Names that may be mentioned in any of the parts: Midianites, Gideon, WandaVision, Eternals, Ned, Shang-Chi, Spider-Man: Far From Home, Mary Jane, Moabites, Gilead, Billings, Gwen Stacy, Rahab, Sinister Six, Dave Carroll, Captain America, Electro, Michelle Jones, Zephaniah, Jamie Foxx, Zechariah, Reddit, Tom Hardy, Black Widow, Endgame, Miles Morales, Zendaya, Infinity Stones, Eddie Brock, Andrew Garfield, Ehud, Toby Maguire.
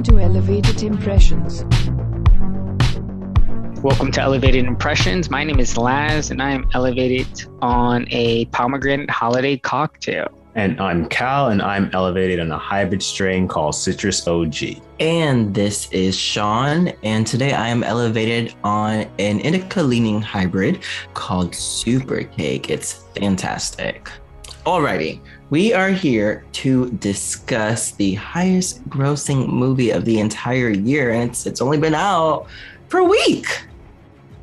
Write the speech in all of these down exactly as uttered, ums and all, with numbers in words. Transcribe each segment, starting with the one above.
Welcome to Elevated Impressions. Welcome to Elevated Impressions. My name is Laz, and I am elevated on a pomegranate holiday cocktail. And I'm Cal, and I'm elevated on a hybrid strain called Citrus O G. And this is Sean, and today I am elevated on an indica-leaning hybrid called Super Cake. It's fantastic. Alrighty, we are here to discuss the highest grossing movie of the entire year, and it's, it's only been out for a week.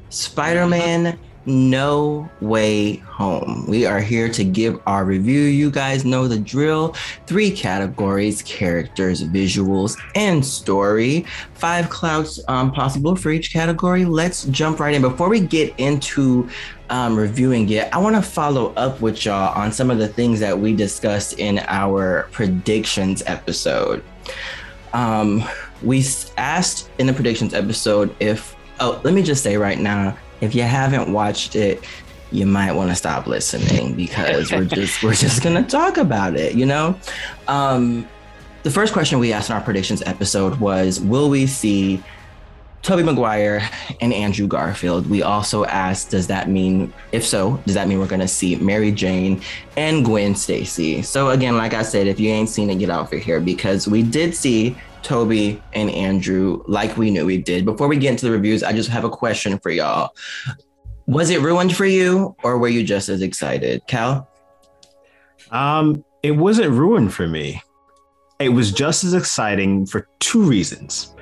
Spider-Man No Way Home. We are here to give our review. You guys know the drill. Three categories: characters, visuals, and story. Five clouds um, possible for each category. Let's jump right in. Before we get into um, reviewing it, I want to follow up with y'all on some of the things that we discussed in our predictions episode. Um, we asked in the predictions episode if, oh, let me just say right now, if you haven't watched it, you might want to stop listening because we're just we're just gonna talk about it, you know? Um, the first question we asked in our predictions episode was, will we see Toby Maguire and Andrew Garfield? We also asked, does that mean, if so, does that mean we're gonna see Mary Jane and Gwen Stacy? So again, like I said, if you ain't seen it, get out of here, because we did see Toby and Andrew like we knew we did. Before we get into the reviews, I just have a question for y'all. Was it ruined for you, or were you just as excited? Cal? Um, it wasn't ruined for me. It was just as exciting for two reasons.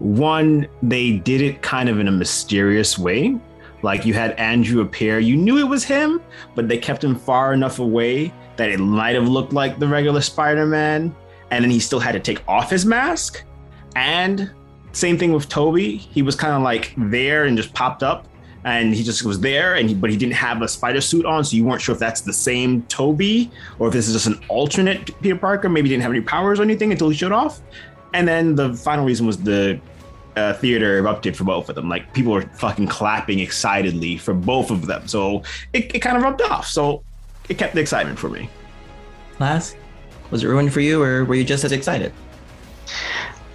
One, they did it kind of in a mysterious way. Like, you had Andrew appear, you knew it was him, but they kept him far enough away that it might have looked like the regular Spider-Man. And then he still had to take off his mask. And same thing with Toby. He was kind of like there and just popped up, and he just was there, and he, but he didn't have a spider suit on. So you weren't sure if that's the same Toby or if this is just an alternate Peter Parker. Maybe he didn't have any powers or anything until he showed off. And then the final reason was the uh, theater erupted for both of them. Like, people were fucking clapping excitedly for both of them. So it, it kind of rubbed off. So it kept the excitement for me. Last. Was it ruined for you, or were you just as excited?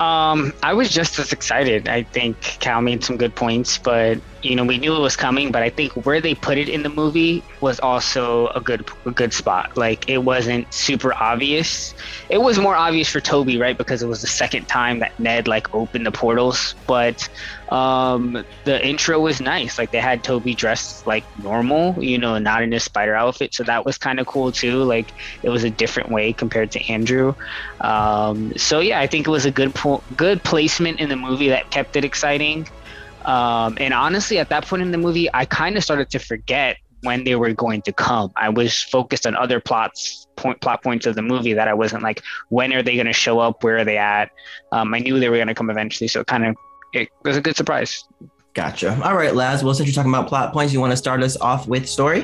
Um, I was just as excited. I think Cal made some good points, but, you know, we knew it was coming, but I think where they put it in the movie was also a good a good spot. Like, it wasn't super obvious. It was more obvious for Toby, right, because it was the second time that Ned, like, opened the portals, but um, the intro was nice. Like, they had Toby dressed, like, normal, you know, not in his spider outfit, so that was kind of cool, too. Like, it was a different way compared to Andrew. Um, so, yeah, I think it was a good point. Good placement in the movie that kept it exciting. Um, and honestly, at that point in the movie, I kind of started to forget when they were going to come. I was focused on other plots, point, plot points of the movie that I wasn't like, when are they going to show up? Where are they at? Um, I knew they were going to come eventually. So it kind of it was a good surprise. Gotcha. All right, Laz, well, since you're talking about plot points, you want to start us off with story?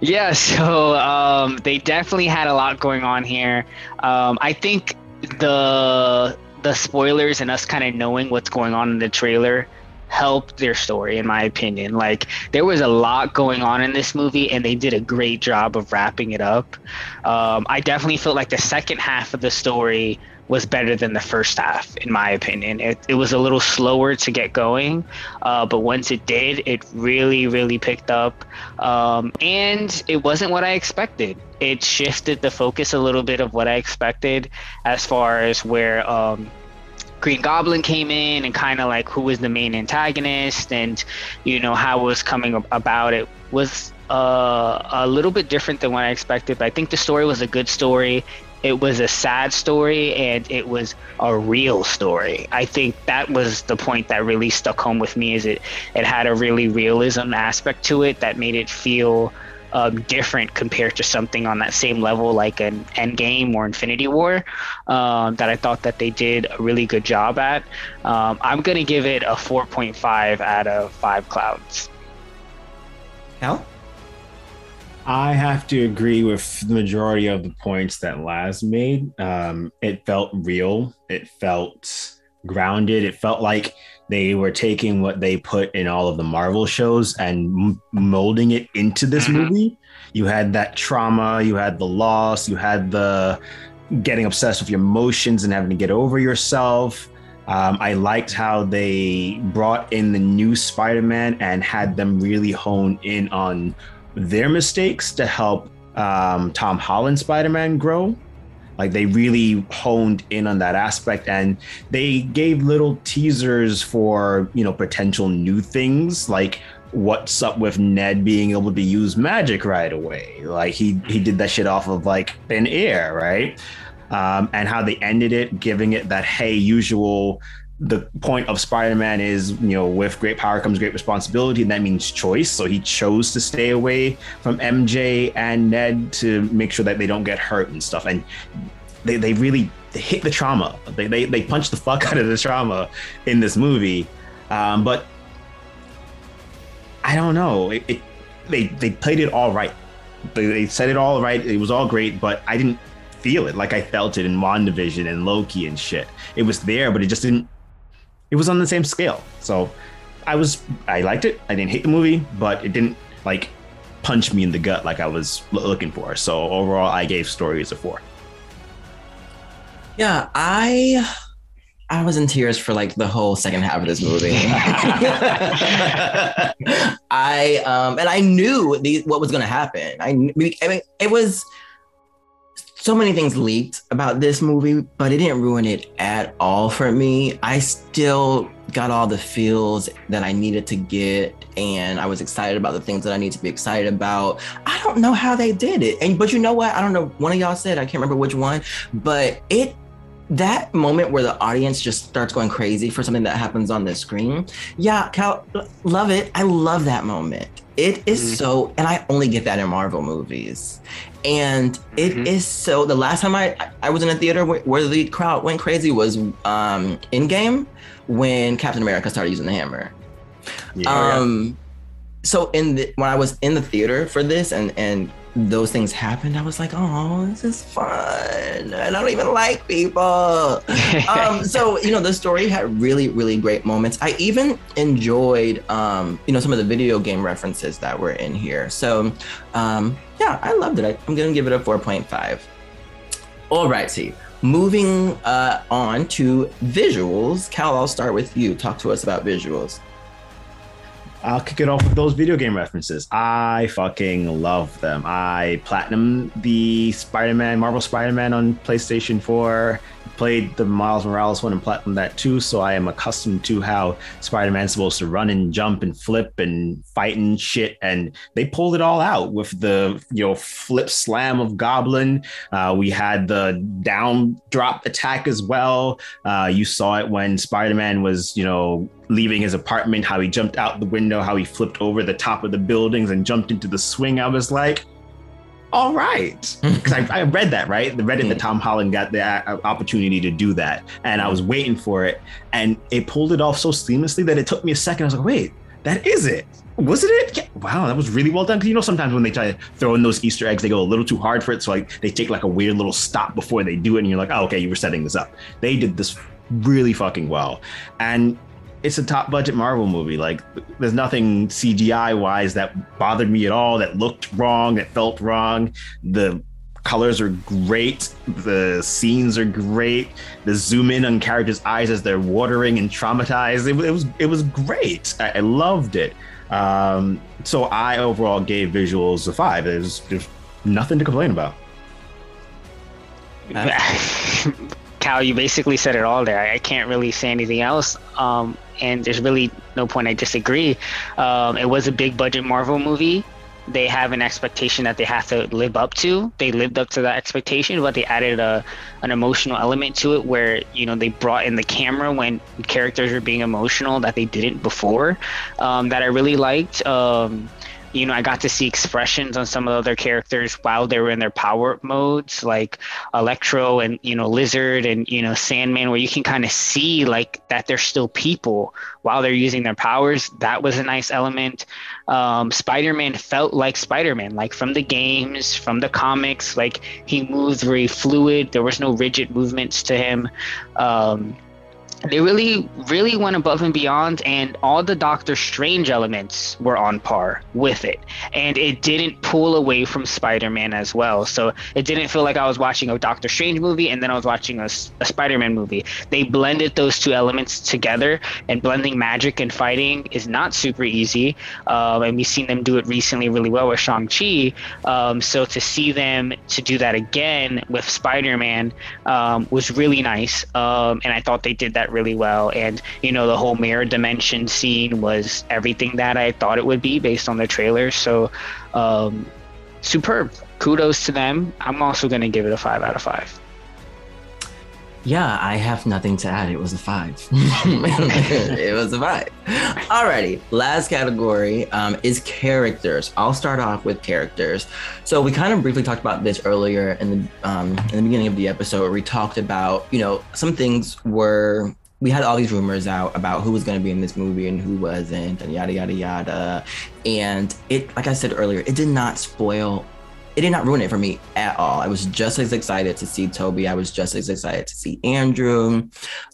Yeah, so um, they definitely had a lot going on here. Um, I think the the spoilers and us kind of knowing what's going on in the trailer helped their story, in my opinion. Like, there was a lot going on in this movie, and they did a great job of wrapping it up. Um, I definitely felt like the second half of the story was better than the first half, in my opinion. It, it was a little slower to get going, uh, but once it did, it really, really picked up. Um, and it wasn't what I expected. It shifted the focus a little bit of what I expected as far as where um, Green Goblin came in and kind of like who was the main antagonist and, you know, how it was coming about. It was uh, a little bit different than what I expected, but I think the story was a good story. It was a sad story, and it was a real story. I think that was the point that really stuck home with me, is it, it had a really realism aspect to it that made it feel um, different compared to something on that same level, like an Endgame or Infinity War, um, that I thought that they did a really good job at. Um, I'm going to give it a four point five out of five clouds. Hell? I have to agree with the majority of the points that Laz made. Um, it felt real. It felt grounded. It felt like they were taking what they put in all of the Marvel shows and m- molding it into this movie. You had that trauma. You had the loss. You had the getting obsessed with your emotions and having to get over yourself. Um, I liked how they brought in the new Spider-Man and had them really hone in on their mistakes to help um, Tom Holland Spider-Man grow. Like, they really honed in on that aspect, and they gave little teasers for, you know, potential new things, like what's up with Ned being able to use magic right away. Like, he he did that shit off of like thin air, right? Um, and how they ended it, giving it that, hey, usual, the point of Spider-Man is, you know, with great power comes great responsibility, and that means choice. So he chose to stay away from M J and Ned to make sure that they don't get hurt and stuff. And they, they really hit the trauma. They, they they punch the fuck out of the trauma in this movie. Um, but I don't know. It, it they they played it all right. They, they said it all right. It was all great, but I didn't feel it like I felt it in WandaVision and Loki and shit. It was there, but it just didn't. It was on the same scale. So I was, I liked it. I didn't hate the movie, but it didn't like punch me in the gut like I was looking for. So overall, I gave Stories a four. Yeah, I I was in tears for like the whole second half of this movie. I um and I knew the, what was going to happen. I, I mean, it was so many things leaked about this movie, but it didn't ruin it at all for me. I still got all the feels that I needed to get, and I was excited about the things that I need to be excited about. I don't know how they did it, and but you know what? I don't know. One of y'all said, I can't remember which one, but it that moment where the audience just starts going crazy for something that happens on the screen. Yeah, Cal, love it. I love that moment. It is mm-hmm. so, and I only get that in Marvel movies. And it mm-hmm. is so, the last time I, I was in a theater where, where the crowd went crazy was um, Endgame, when Captain America started using the hammer. Yeah. Um, so in the, when I was in the theater for this and, and those things happened, I was like, oh, this is fun. I don't even like people. um, so, you know, the story had really, really great moments. I even enjoyed, um, you know, some of the video game references that were in here. So, um, yeah, I loved it. I, I'm going to give it a four point five. All righty. Moving uh, on to visuals. Cal, I'll start with you. Talk to us about visuals. I'll kick it off with those video game references. I fucking love them. I platinum the Spider-Man, Marvel Spider-Man on PlayStation four, played the Miles Morales one and platinum that too. So I am accustomed to how Spider-Man's supposed to run and jump and flip and fight and shit. And they pulled it all out with the, you know, flip slam of Goblin. Uh, we had the down drop attack as well. Uh, you saw it when Spider-Man was, you know, leaving his apartment, how he jumped out the window, how he flipped over the top of the buildings and jumped into the swing. I was like, all right. Because I, I read that, right? The Reddit that Tom Holland got the uh, opportunity to do that. And I was waiting for it. And it pulled it off so seamlessly that it took me a second. I was like, wait, that is it. Wasn't it? Yeah. Wow, that was really well done. Because, you know, sometimes when they try to throw in those Easter eggs, they go a little too hard for it. So like they take like a weird little stop before they do it. And you're like, oh, okay, you were setting this up. They did this really fucking well. And it's a top budget Marvel movie. Like, there's nothing C G I wise that bothered me at all, that looked wrong, that felt wrong. The colors are great. The scenes are great. The zoom in on characters' eyes as they're watering and traumatized. It, it was it was great. I, I loved it. Um, so I overall gave visuals a five. There's, there's nothing to complain about. Cal, you basically said it all there. I can't really say anything else. Um, and there's really no point I disagree. Um, it was a big budget Marvel movie. They have an expectation that they have to live up to. They lived up to that expectation, but they added a an emotional element to it where, you know, they brought in the camera when characters were being emotional that they didn't before, um, that I really liked. Um, you know, I got to see expressions on some of the other characters while they were in their power modes, like Electro and, you know, Lizard and, you know, Sandman, where you can kind of see like that they're still people while they're using their powers. That was a nice element. Um, Spider-Man felt like Spider-Man, like from the games, from the comics, like he moved very fluid. There was no rigid movements to him. Um, They really, really went above and beyond, and all the Doctor Strange elements were on par with it. And it didn't pull away from Spider-Man as well. So it didn't feel like I was watching a Doctor Strange movie and then I was watching a, a Spider-Man movie. They blended those two elements together, and blending magic and fighting is not super easy. Um, and we've seen them do it recently really well with Shang-Chi. Um, so to see them to do that again with Spider-Man um, was really nice. Um, and I thought they did that really well. And, you know, the whole mirror dimension scene was everything that I thought it would be based on the trailer. So um, superb. Kudos to them. I'm also going to give it a five out of five. Yeah, I have nothing to add. It was a five. It was a five. Alrighty, last category um, is characters. I'll start off with characters. So we kind of briefly talked about this earlier in the um, in the beginning of the episode, where we talked about, you know, some things were, we had all these rumors out about who was going to be in this movie and who wasn't, and yada, yada, yada. And it, like I said earlier, it did not spoil It did not ruin it for me at all. I was just as excited to see Toby. I was just as excited to see Andrew.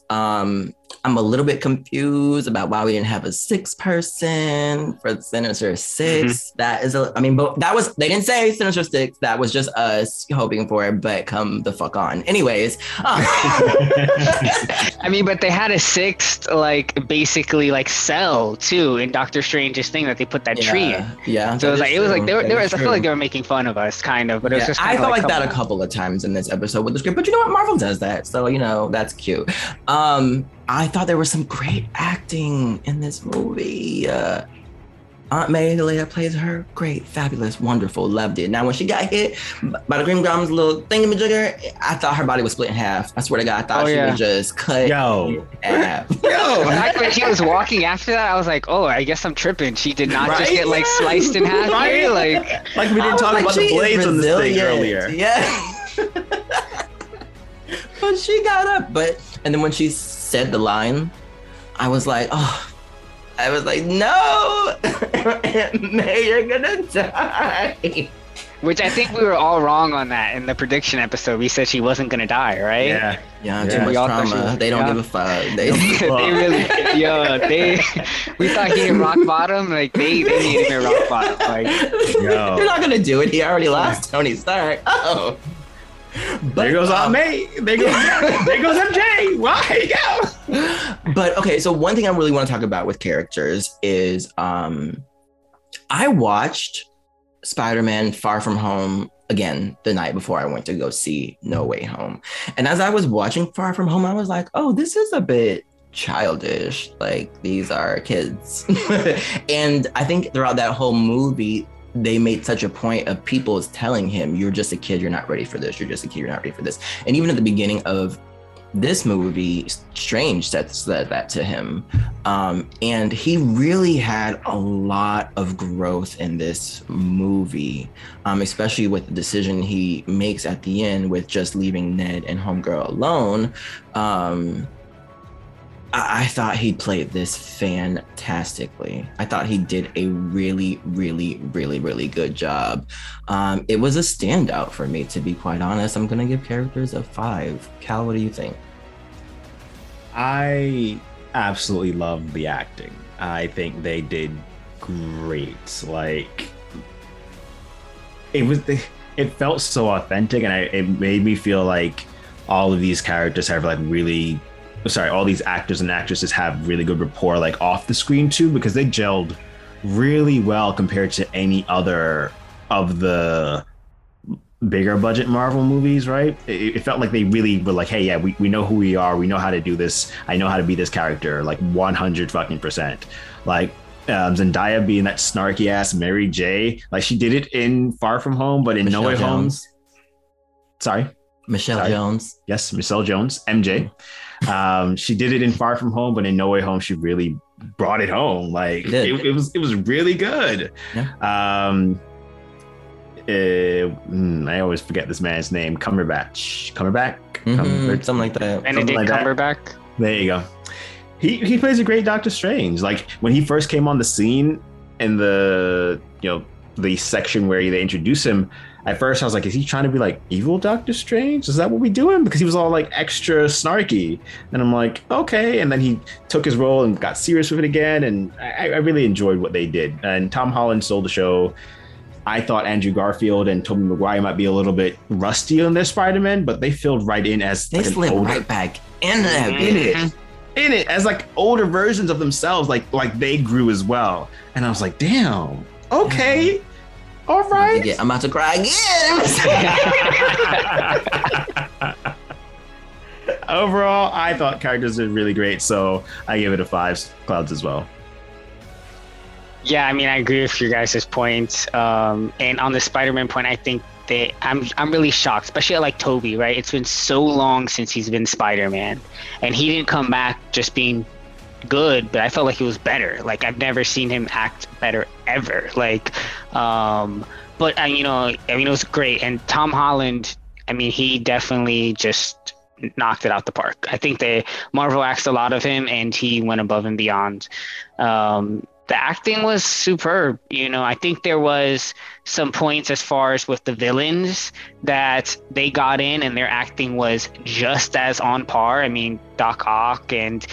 Um, I'm a little bit confused about why we didn't have a sixth person for Sinister Six. Mm-hmm. That is, a, I mean, but that was, they didn't say Sinister Six. That was just us hoping for it, but come the fuck on. Anyways. Um. I mean, but they had a sixth, like, basically, like, cell, too, in Doctor Strange's thing that they put that yeah. tree in. Yeah. So it was like, true. it was like, they were, they were I feel like they were making fun of us, kind of, but it was yeah. just I felt like, like that on. a couple of times in this episode with the script, but you know what? Marvel does that. So, you know, that's cute. Um, I thought there was some great acting in this movie. Uh, Aunt May, the lady that plays her, great, fabulous, wonderful, loved it. Now, when she got hit by the Green Goblin's little thingamajigger, I thought her body was split in half. I swear to God, I thought oh, she yeah. was just cut Yo. in half. Yo. Like when she was walking after that, I was like, oh, I guess I'm tripping. She did not right? just get like sliced in half. Right? Like, like we didn't talk like, about the blades on this thing earlier. Yeah. But she got up. But and then when she said the line, I was like, oh, I was like, no, May, you're gonna die. Which I think we were all wrong on that in the prediction episode. We said she wasn't gonna die, right? Yeah. Yeah, too yeah. much trauma. They don't yeah. give a fuck. They, they really, yo, they. We thought he hit rock bottom. Like they, they need him at rock bottom. Like, yo. You're not gonna do it. He already lost Tony Stark. Oh. But, there goes Aunt um, May. There goes there goes M J. Why go? But okay, so one thing I really want to talk about with characters is um, I watched Spider-Man: Far From Home again the night before I went to go see No Way Home, and as I was watching Far From Home, I was like, oh, this is a bit childish. Like these are kids, and I think throughout that whole movie, they made such a point of people telling him, you're just a kid, you're not ready for this, you're just a kid, you're not ready for this. And even at the beginning of this movie, Strange said that to him. Um, and he really had a lot of growth in this movie, um, especially with the decision he makes at the end with just leaving Ned and Homegirl alone. Um, I thought he played this fantastically. I thought he did a really, really, really, really good job. Um, it was a standout for me, to be quite honest. I'm going to give characters a five. Cal, what do you think? I absolutely love the acting. I think they did great. Like, it was, it felt so authentic, and I, it made me feel like all of these characters have like really sorry, all these actors and actresses have really good rapport, like off the screen too, because they gelled really well compared to any other of the bigger budget Marvel movies, right? It, it felt like they really were like, hey, yeah, we, we know who we are. We know how to do this. I know how to be this character, like one hundred fucking percent. Like um, Zendaya being that snarky ass Mary J, like she did it in Far From Home, but in Michelle No Way Home. Sorry. Michelle sorry. Jones. Yes, Michelle Jones, M J. Mm-hmm. Um, she did it in Far From Home, but in No Way Home, she really brought it home. Like it, it, it was, it was really good. Yeah. Um, it, I always forget this man's name, Cumberbatch, Cumberbatch, mm-hmm. Cumberbatch. something like that. And something like Cumberbatch. That. There you go. He he plays a great Doctor Strange. Like when he first came on the scene in the you know the section where they introduce him, at first I was like, is he trying to be like evil Doctor Strange? Is that what we doing? Because he was all like extra snarky. And I'm like, okay. And then he took his role and got serious with it again. And I, I really enjoyed what they did. And Tom Holland sold the show. I thought Andrew Garfield and Toby Maguire might be a little bit rusty on their Spider-Man, but they filled right in as they like slid older, right back in, them. in it, in it as like older versions of themselves, like like they grew as well. And I was like, damn, okay, yeah. all right, I'm about to, get, I'm about to cry again. Overall, I thought characters did really great, so I gave it a five clouds as well. Yeah, I mean, I agree with you guys' points. Um, and on the Spider-Man point, I think that I'm I'm really shocked, especially like Toby, right? It's been so long since he's been Spider-Man. And he didn't come back just being good, but I felt like he was better. Like, I've never seen him act better ever. Like, um, but, uh, you know, I mean, it was great. And Tom Holland, I mean, he definitely just knocked it out the park. I think they Marvel asked a lot of him, and he went above and beyond. Um The acting was superb. You know, I think there was some points as far as with the villains that they got in and their acting was just as on par. I mean, Doc Ock and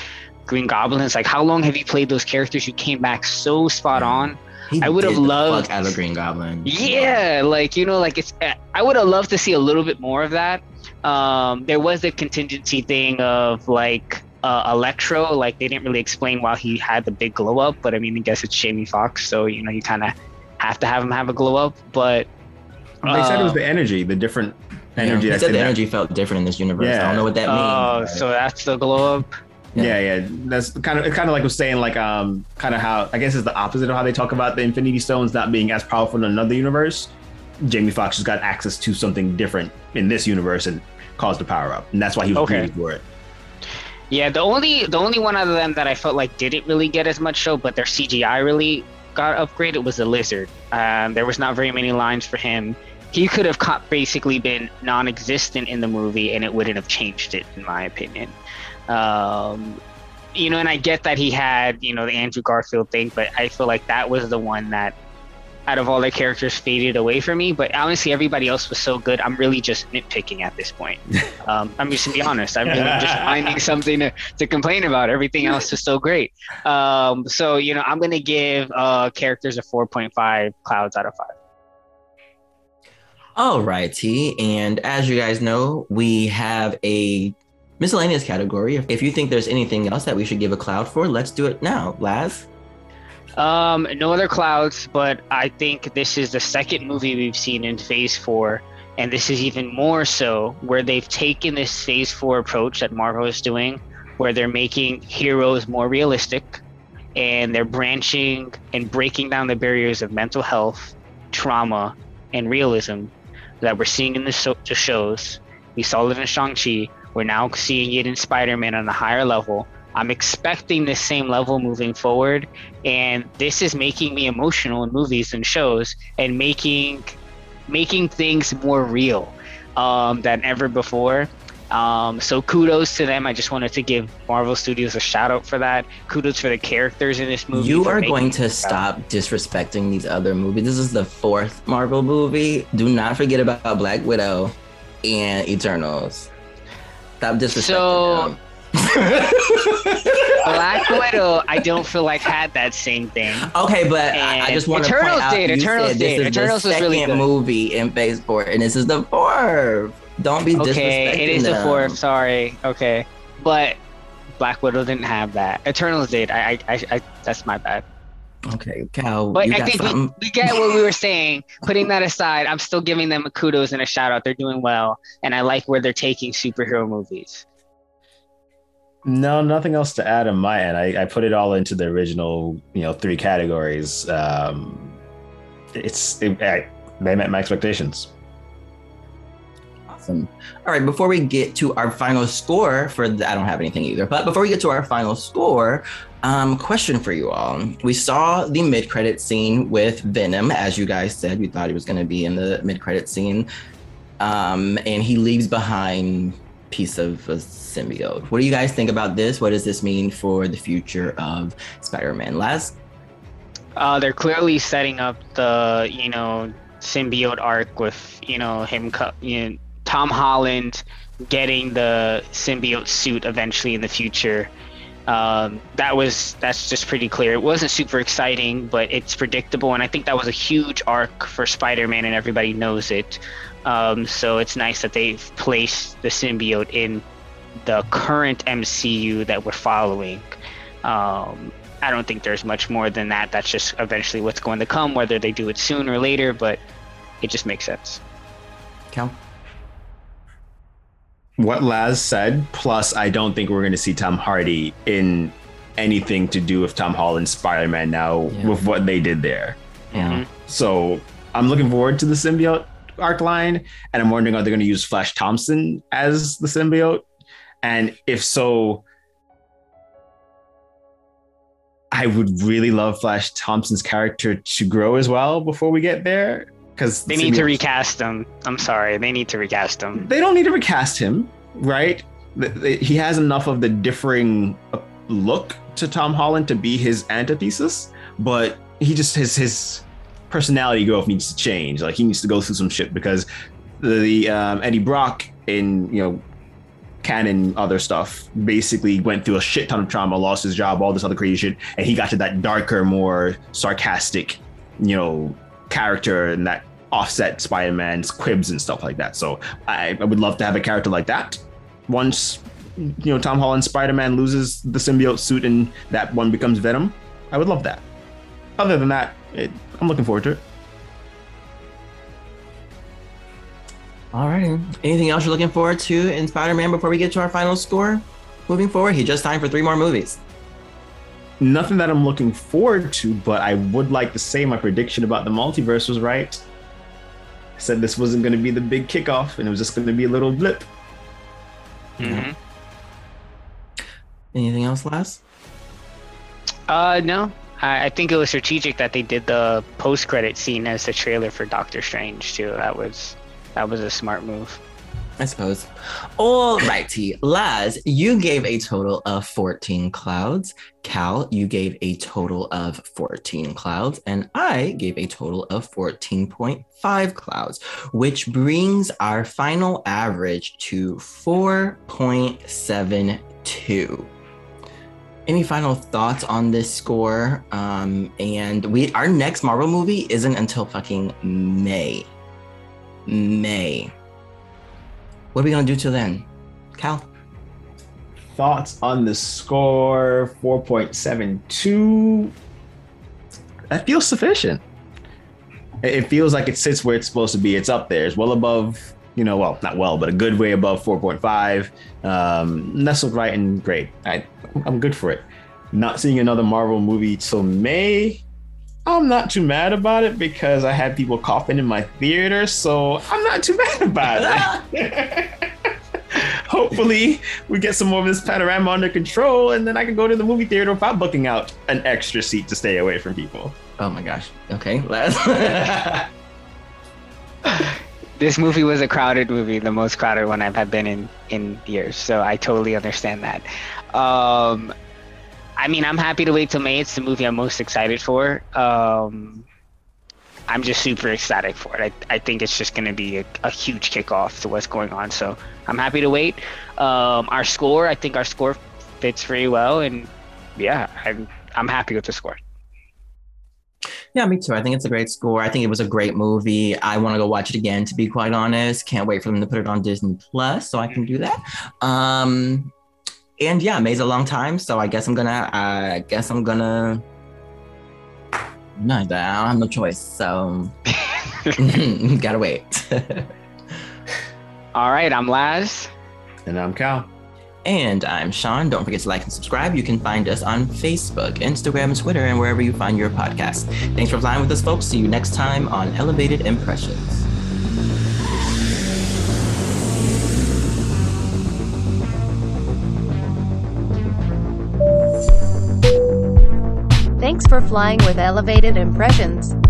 Green Goblin. It's like, how long have you played those characters? You came back so spot on. He I would have loved out of Green Goblin. Yeah, like, you know, like it's I would have loved to see a little bit more of that. Um, there was the contingency thing of like Uh, Electro, like they didn't really explain why he had the big glow up, but I mean, I guess it's Jamie Foxx, so you know you kind of have to have him have a glow up. But uh, they said it was the energy, the different energy. Yeah, they said the energy felt different in this universe. Yeah. I don't know what that means. Oh, right? So that's the glow up. Yeah, yeah, yeah. That's kind of it's kind of like was saying like um kind of how I guess it's the opposite of how they talk about the Infinity Stones not being as powerful in another universe. Jamie Foxx has got access to something different in this universe and caused a power up, and that's why he was okay. Greedy for it. Yeah, the only the only one out of them that I felt like didn't really get as much show, but their C G I really got upgraded was the Lizard. Um, there was not very many lines for him. He could have caught, basically been non-existent in the movie, and it wouldn't have changed it, in my opinion. Um, you know, and I get that he had, you know, the Andrew Garfield thing, but I feel like that was the one that, out of all the characters, faded away from me. But honestly, everybody else was so good. I'm really just nitpicking at this point. Um, I'm just to be honest. I'm really just finding something to, to complain about. Everything else was so great. Um, so, you know, I'm going to give uh, characters a four point five clouds out of five. All righty. And as you guys know, we have a miscellaneous category. If you think there's anything else that we should give a cloud for, let's do it now. Laz? Um, no other clouds, but I think this is the second movie we've seen in Phase Four, and this is even more so where they've taken this Phase Four approach that Marvel is doing, where they're making heroes more realistic, and they're branching and breaking down the barriers of mental health, trauma, and realism that we're seeing in the, so- the shows. We saw it in Shang-Chi. We're now seeing it in Spider-Man on a higher level. I'm expecting the same level moving forward, and this is making me emotional in movies and shows and making making things more real um, than ever before. Um, so kudos to them. I just wanted to give Marvel Studios a shout out for that. Kudos for the characters in this movie. You are going to stop disrespecting these other movies. This is the fourth Marvel movie. Do not forget about Black Widow and Eternals. Stop disrespecting so, them. Black Widow, I don't feel like had that same thing. Okay, but and I just want to point out, did, you Eternals said did. this is Eternals the second really movie in Phase Four, and this is the fourth. Don't be disrespecting Okay, it is them. the fourth. Sorry. Okay, but Black Widow didn't have that. Eternals did. I, I, I, I that's my bad. Okay, Cal. But I think we, we get what we were saying. Putting that aside, I'm still giving them a kudos and a shout out. They're doing well, and I like where they're taking superhero movies. No, nothing else to add on my end. I, I put it all into the original, you know, three categories. Um, it's it, I, they met my expectations. Awesome. All right, before we get to our final score for the, I don't have anything either, but before we get to our final score, um, question for you all. We saw the mid-credit scene with Venom. As you guys said, we thought he was going to be in the mid-credit scene, um, and he leaves behind piece of a symbiote. What do you guys think about this? What does this mean for the future of Spider-Man? Laz? Uh, they're clearly setting up the, you know, symbiote arc with, you know, him, you know, Tom Holland getting the symbiote suit eventually in the future. Um, that was, that's just pretty clear. It wasn't super exciting, but it's predictable. And I think that was a huge arc for Spider-Man, and everybody knows it. Um, so it's nice that they've placed the symbiote in the current M C U that we're following. Um, I don't think there's much more than that. That's just eventually what's going to come, whether they do it soon or later, but it just makes sense. Cal? What Laz said, plus I don't think we're going to see Tom Hardy in anything to do with Tom Holland's Spider-Man now yeah. with what they did there. Yeah. So I'm looking forward to the symbiote arc line, and I'm wondering, are they going to use Flash Thompson as the symbiote? And if so, I would really love Flash Thompson's character to grow as well before we get there. Because they need to recast him. I'm sorry. They need to recast him. They don't need to recast him, right? He has enough of the differing look to Tom Holland to be his antithesis, but he just, his his personality growth needs to change. Like, he needs to go through some shit, because the um, Eddie Brock in, you know, canon other stuff basically went through a shit ton of trauma, lost his job, all this other crazy shit, and he got to that darker, more sarcastic, you know, character, and that offset Spider-Man's quibs and stuff like that. So I, I would love to have a character like that once, you know, Tom Holland's Spider-Man loses the symbiote suit and that one becomes Venom. I would love that. Other than that, it, I'm looking forward to it. All right. Anything else you're looking forward to in Spider-Man before we get to our final score? Moving forward, he just signed for three more movies. Nothing that I'm looking forward to, but I would like to say my prediction about the multiverse was right. I said this wasn't going to be the big kickoff, and it was just going to be a little blip. Mm-hmm. Anything else, Laz? Uh, no. I, I think it was strategic that they did the post-credit scene as the trailer for Doctor Strange, too. That was that was a smart move. I suppose. All righty. Laz, you gave a total of fourteen clouds. Cal, you gave a total of fourteen clouds. And I gave a total of fourteen point five clouds, which brings our final average to four point seven two. Any final thoughts on this score? Um, and we our next Marvel movie isn't until fucking May. May. What are we going to do till then? Cal? Thoughts on the score, four point seven two. That feels sufficient. It feels like it sits where it's supposed to be. It's up there. It's well above, you know, well, not well, but a good way above four point five. Um, nestled right and great. I, I'm good for it. Not seeing another Marvel movie till May. I'm not too mad about it because I had people coughing in my theater, so I'm not too mad about it. Hopefully we get some more of this panorama under control, and then I can go to the movie theater without booking out an extra seat to stay away from people. Oh my gosh. Okay, Laz. This movie was a crowded movie, the most crowded one I've been in in years, so I totally understand that. Um... I mean, I'm happy to wait till May. It's the movie I'm most excited for. Um, I'm just super ecstatic for it. I, I think it's just going to be a, a huge kickoff to what's going on. So I'm happy to wait. Um, our score, I think our score fits very well. And yeah, I'm, I'm happy with the score. Yeah, me too. I think it's a great score. I think it was a great movie. I want to go watch it again, to be quite honest. Can't wait for them to put it on Disney Plus so I can do that. Um... And yeah, May's a long time, so I guess I'm gonna, I guess I'm gonna, no, I don't have no choice, so gotta wait. All right, I'm Laz. And I'm Cal. And I'm Sean. Don't forget to like and subscribe. You can find us on Facebook, Instagram, Twitter, and wherever you find your podcast. Thanks for flying with us, folks. See you next time on Elevated Impressions. Thanks for flying with Elevated Impressions.